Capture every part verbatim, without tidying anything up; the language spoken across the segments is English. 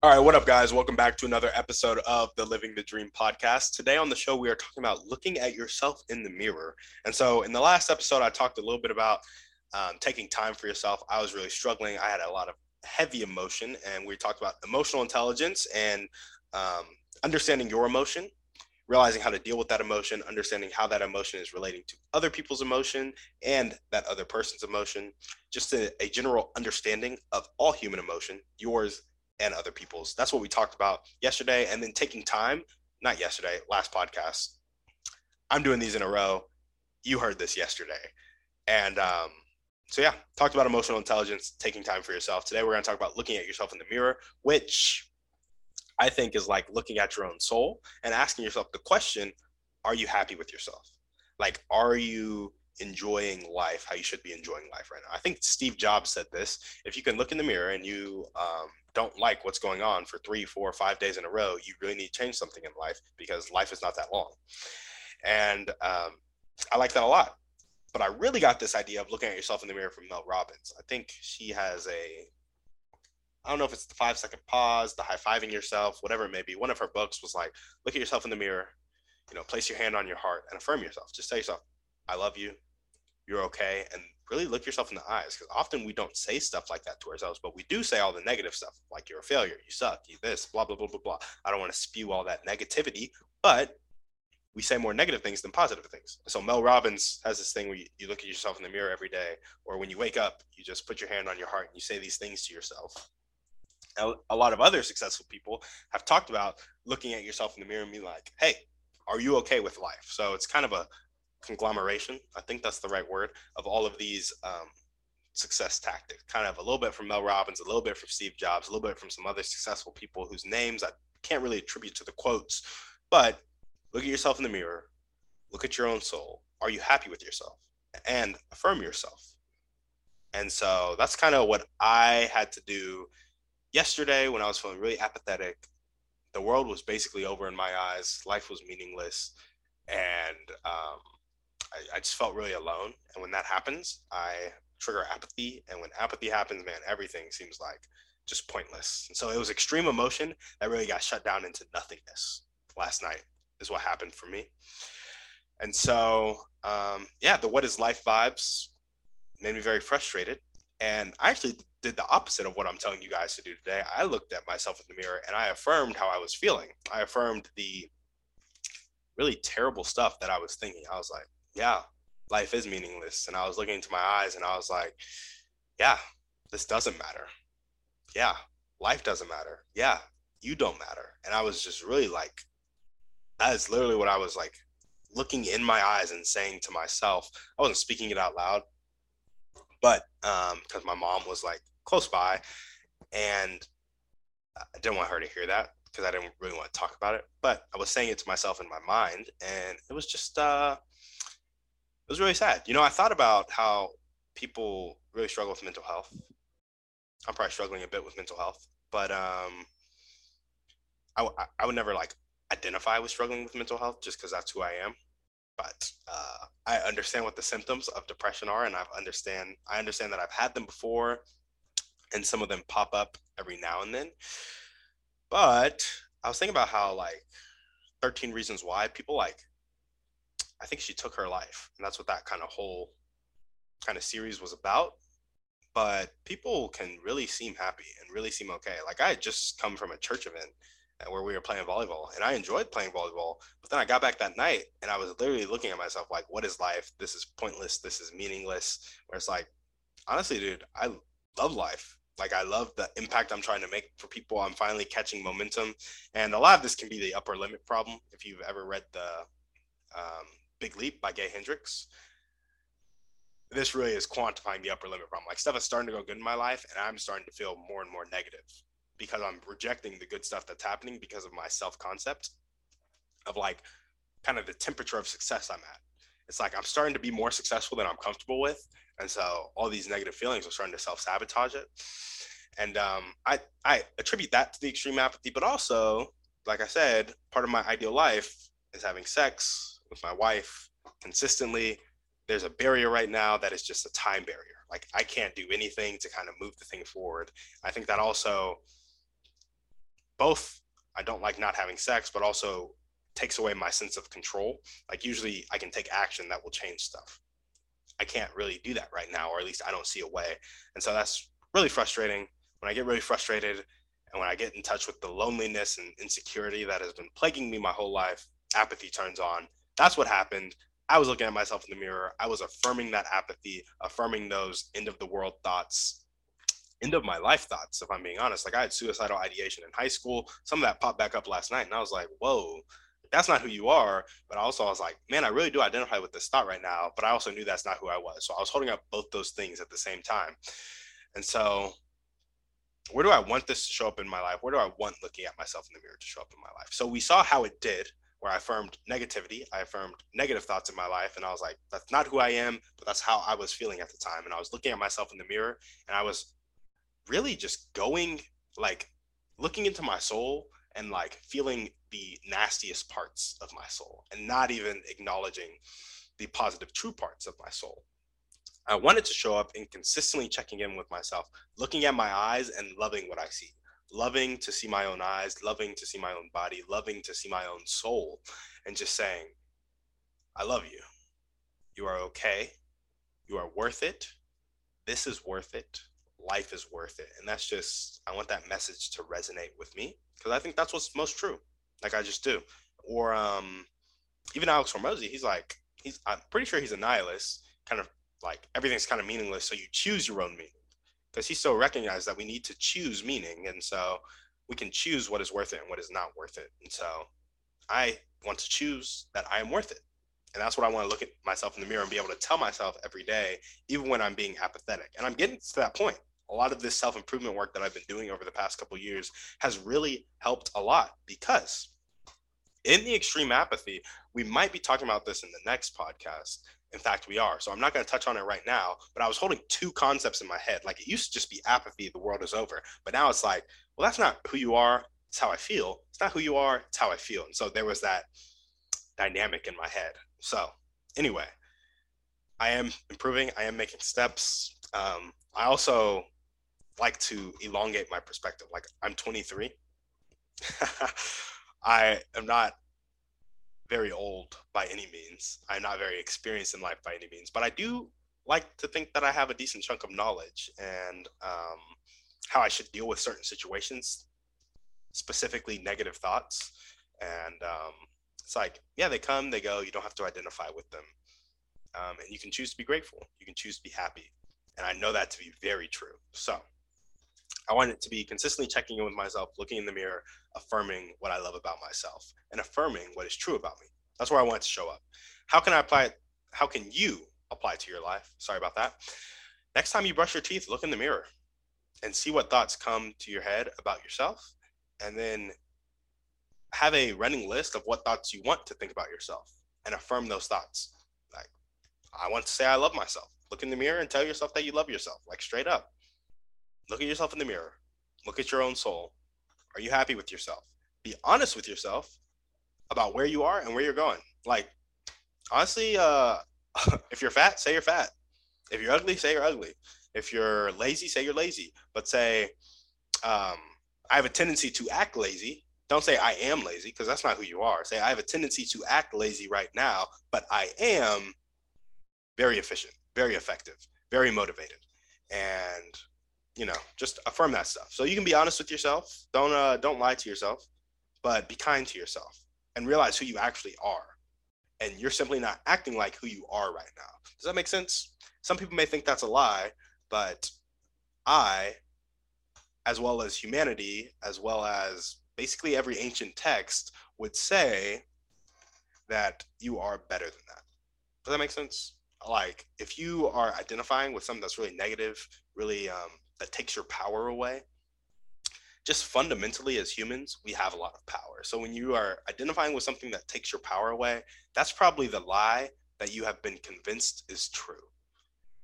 All right, what up, guys? Welcome back to another episode of the Living the Dream podcast. Today on the show, we are talking about looking at yourself in the mirror. And so in the last episode, I talked a little bit about um, taking time for yourself. I was really struggling. I had a lot of heavy emotion, and we talked about emotional intelligence and um, understanding your emotion, realizing how to deal with that emotion, understanding how that emotion is relating to other people's emotion and that other person's emotion, just a, a general understanding of all human emotion, yours and other people's. That's what we talked about yesterday. And then taking time, not yesterday, last podcast. I'm doing these in a row. You heard this yesterday. And um, so yeah, talked about emotional intelligence, taking time for yourself. Today, we're going to talk about looking at yourself in the mirror, which I think is like looking at your own soul and asking yourself the question, are you happy with yourself? Like, are you enjoying life how you should be enjoying life right now? I think Steve Jobs said this. If you can look in the mirror and you um, don't like what's going on for three, four, five days in a row, you really need to change something in life because life is not that long. And um, I like that a lot. But I really got this idea of looking at yourself in the mirror from Mel Robbins. I think she has a, I don't know if it's the five second pause, the high fiving yourself, whatever it may be. One of her books was like, look at yourself in the mirror, you know, place your hand on your heart and affirm yourself. Just tell yourself, I love you. You're okay. And really look yourself in the eyes, because often we don't say stuff like that to ourselves, but we do say all the negative stuff, like you're a failure, you suck, you this, blah, blah, blah, blah, blah. I don't want to spew all that negativity, but we say more negative things than positive things. So Mel Robbins has this thing where you, you look at yourself in the mirror every day, or when you wake up, you just put your hand on your heart and you say these things to yourself. A, a lot of other successful people have talked about looking at yourself in the mirror and be like, hey, are you okay with life? So it's kind of a conglomeration, I think that's the right word, of all of these um, success tactics, kind of a little bit from Mel Robbins, a little bit from Steve Jobs, a little bit from some other successful people whose names I can't really attribute to the quotes, but look at yourself in the mirror, look at your own soul. Are you happy with yourself? And affirm yourself. And so that's kind of what I had to do yesterday when I was feeling really apathetic. The world was basically over in my eyes. Life was meaningless. And, um, I, I just felt really alone. And when that happens, I trigger apathy. And when apathy happens, man, everything seems like just pointless. And so it was extreme emotion that really got shut down into nothingness last night is what happened for me. And so, um, yeah, the what is life vibes made me very frustrated. And I actually did the opposite of what I'm telling you guys to do today. I looked at myself in the mirror and I affirmed how I was feeling. I affirmed the really terrible stuff that I was thinking. I was like, yeah, life is meaningless. And I was looking into my eyes and I was like, yeah, this doesn't matter. Yeah, life doesn't matter. Yeah, you don't matter. And I was just really like, that is literally what I was like looking in my eyes and saying to myself. I wasn't speaking it out loud, but um, because my mom was like close by and I didn't want her to hear that because I didn't really want to talk about it, but I was saying it to myself in my mind and it was just, uh, it was really sad. You know, I thought about how people really struggle with mental health. I'm probably struggling a bit with mental health, but um, I, I would never like identify with struggling with mental health just because that's who I am. But uh, I understand what the symptoms of depression are, and I understand I understand that I've had them before, and some of them pop up every now and then. But I was thinking about how like thirteen Reasons Why people like, I think she took her life, and that's what that kind of whole kind of series was about. But people can really seem happy and really seem okay. Like I had just come from a church event where we were playing volleyball, and I enjoyed playing volleyball, but then I got back that night and I was literally looking at myself like, what is life? This is pointless. This is meaningless. Where it's like, honestly, dude, I love life. Like I love the impact I'm trying to make for people. I'm finally catching momentum. And a lot of this can be the upper limit problem. If you've ever read the, um, Big Leap by Gay Hendricks. This really is quantifying the upper limit problem. Like stuff is starting to go good in my life and I'm starting to feel more and more negative. because I'm rejecting the good stuff that's happening because of my self-concept of like kind of the temperature of success I'm at. It's like I'm starting to be more successful than I'm comfortable with. And so all these negative feelings are starting to self-sabotage it. And um, I, I attribute that to the extreme apathy, but also, like I said, part of my ideal life is having sex with my wife consistently. There's a barrier right now that is just a time barrier. Like I can't do anything to kind of move the thing forward. I think that also both, I don't like not having sex, but also takes away my sense of control. Like usually I can take action that will change stuff. I can't really do that right now, or at least I don't see a way. And so that's really frustrating. When I get really frustrated and when I get in touch with the loneliness and insecurity that has been plaguing me my whole life, apathy turns on. That's what happened. I was looking at myself in the mirror. I was affirming that apathy, affirming those end of the world thoughts, end of my life thoughts, if I'm being honest. Like I had suicidal ideation in high school. Some of that popped back up last night and I was like, whoa, that's not who you are. But also I was like, man, I really do identify with this thought right now, but I also knew that's not who I was. So I was holding up both those things at the same time. And so where do I want this to show up in my life? Where do I want looking at myself in the mirror to show up in my life? So we saw how it did, where I affirmed negativity, I affirmed negative thoughts in my life. And I was like, that's not who I am, but that's how I was feeling at the time. And I was looking at myself in the mirror and I was really just going, like looking into my soul and like feeling the nastiest parts of my soul and not even acknowledging the positive true parts of my soul. I wanted to show up and consistently checking in with myself, looking at my eyes and loving what I see. Loving to see my own eyes, loving to see my own body, loving to see my own soul, and just saying, I love you. You are okay. You are worth it. This is worth it. Life is worth it. And that's just, I want that message to resonate with me because I think that's what's most true. Like I just do. Or um, even Alex Hormozi, he's like, he's, I'm pretty sure he's a nihilist, kind of like everything's kind of meaningless. So you choose your own meaning. Because he still recognized that we need to choose meaning. And so we can choose what is worth it and what is not worth it. And so I want to choose that I am worth it. And that's what I want to look at myself in the mirror and be able to tell myself every day, even when I'm being apathetic. And I'm getting to that point. A lot of this self-improvement work that I've been doing over the past couple of years has really helped a lot, because in the extreme apathy, we might be talking about this in the next podcast. In fact, we are. So I'm not going to touch on it right now, but I was holding two concepts in my head. Like it used to just be apathy, the world is over. But now it's like, well, that's not who you are. It's how I feel. It's not who you are. It's how I feel. And so there was that dynamic in my head. So anyway, I am improving. I am making steps. Um, I also like to elongate my perspective. Like I'm twenty-three. I am not very old by any means. I'm not very experienced in life by any means, but I do like to think that I have a decent chunk of knowledge and um, how I should deal with certain situations, specifically negative thoughts. And um, it's like, yeah, they come, they go, you don't have to identify with them. Um, and you can choose to be grateful. You can choose to be happy. And I know that to be very true. So I want it to be consistently checking in with myself, looking in the mirror, affirming what I love about myself and affirming what is true about me. That's where I want it to show up. How can I apply it? How can you apply it to your life? Sorry about that. Next time you brush your teeth, look in the mirror and see what thoughts come to your head about yourself. And then have a running list of what thoughts you want to think about yourself and affirm those thoughts. Like, I want to say I love myself. Look in the mirror and tell yourself that you love yourself, like straight up. Look at yourself in the mirror. Look at your own soul. Are you happy with yourself? Be honest with yourself about where you are and where you're going. Like, honestly, uh, if you're fat, say you're fat. If you're ugly, say you're ugly. If you're lazy, say you're lazy. But say, um, I have a tendency to act lazy. Don't say I am lazy, because that's not who you are. Say I have a tendency to act lazy right now, but I am very efficient, very effective, very motivated. And you know, just affirm that stuff. So you can be honest with yourself. Don't uh, don't lie to yourself, but be kind to yourself and realize who you actually are. And you're simply not acting like who you are right now. Does that make sense? Some people may think that's a lie, but I, as well as humanity, as well as basically every ancient text, would say that you are better than that. Does that make sense? Like, if you are identifying with something that's really negative, really um, that takes your power away, just fundamentally as humans, we have a lot of power. So when you are identifying with something that takes your power away, that's probably the lie that you have been convinced is true.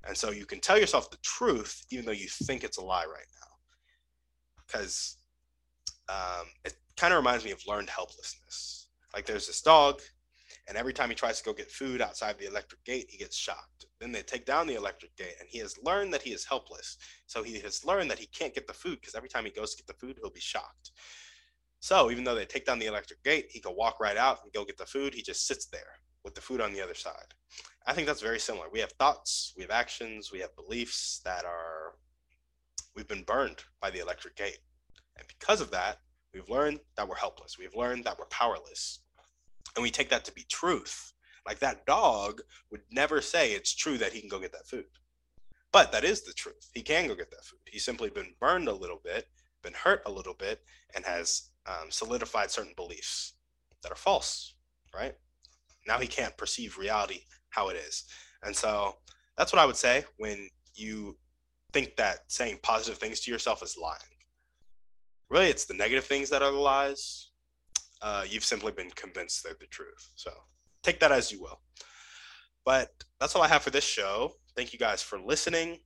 And so you can tell yourself the truth, even though you think it's a lie right now. Because um, it kind of reminds me of learned helplessness. Like there's this dog, and every time he tries to go get food outside the electric gate, he gets shocked. Then they take down the electric gate, and he has learned that he is helpless. So he has learned that he can't get the food, because every time he goes to get the food, he'll be shocked. So even though they take down the electric gate, he can walk right out and go get the food. He just sits there with the food on the other side. I think that's very similar. We have thoughts, we have actions, we have beliefs that are, we've been burned by the electric gate. And because of that, we've learned that we're helpless. We've learned that we're powerless. And we take that to be truth. Like that dog would never say it's true that he can go get that food. But that is the truth. He can go get that food. He's simply been burned a little bit, been hurt a little bit, and has um, solidified certain beliefs that are false, right? Now he can't perceive reality how it is. And so that's what I would say when you think that saying positive things to yourself is lying. Really, it's the negative things that are the lies. Uh, you've simply been convinced they're the truth. So take that as you will. But that's all I have for this show. Thank you guys for listening.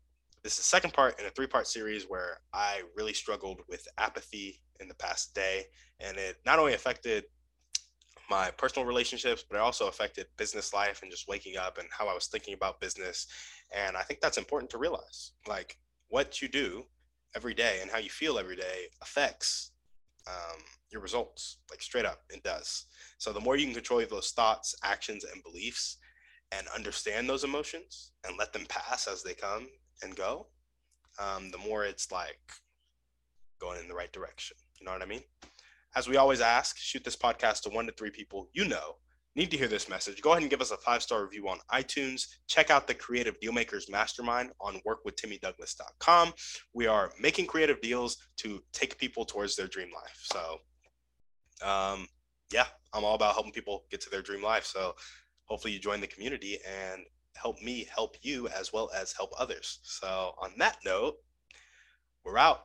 This is the second part in a three-part series where I really struggled with apathy in the past day. And it not only affected my personal relationships, but it also affected business life and just waking up and how I was thinking about business. And I think that's important to realize. Like what you do every day and how you feel every day affects um, your results, like straight up, it does. So the more you can control those thoughts, actions, and beliefs, and understand those emotions and let them pass as they come and go, um, the more it's like going in the right direction. You know what I mean? As we always ask, shoot this podcast to one to three people you know need to hear this message. Go ahead and give us a five-star review on iTunes. Check out the Creative Dealmakers Mastermind on work with timmy douglas dot com. We are making creative deals to take people towards their dream life. So um, yeah, I'm all about helping people get to their dream life. So hopefully you join the community and help me help you as well as help others. So on that note, we're out.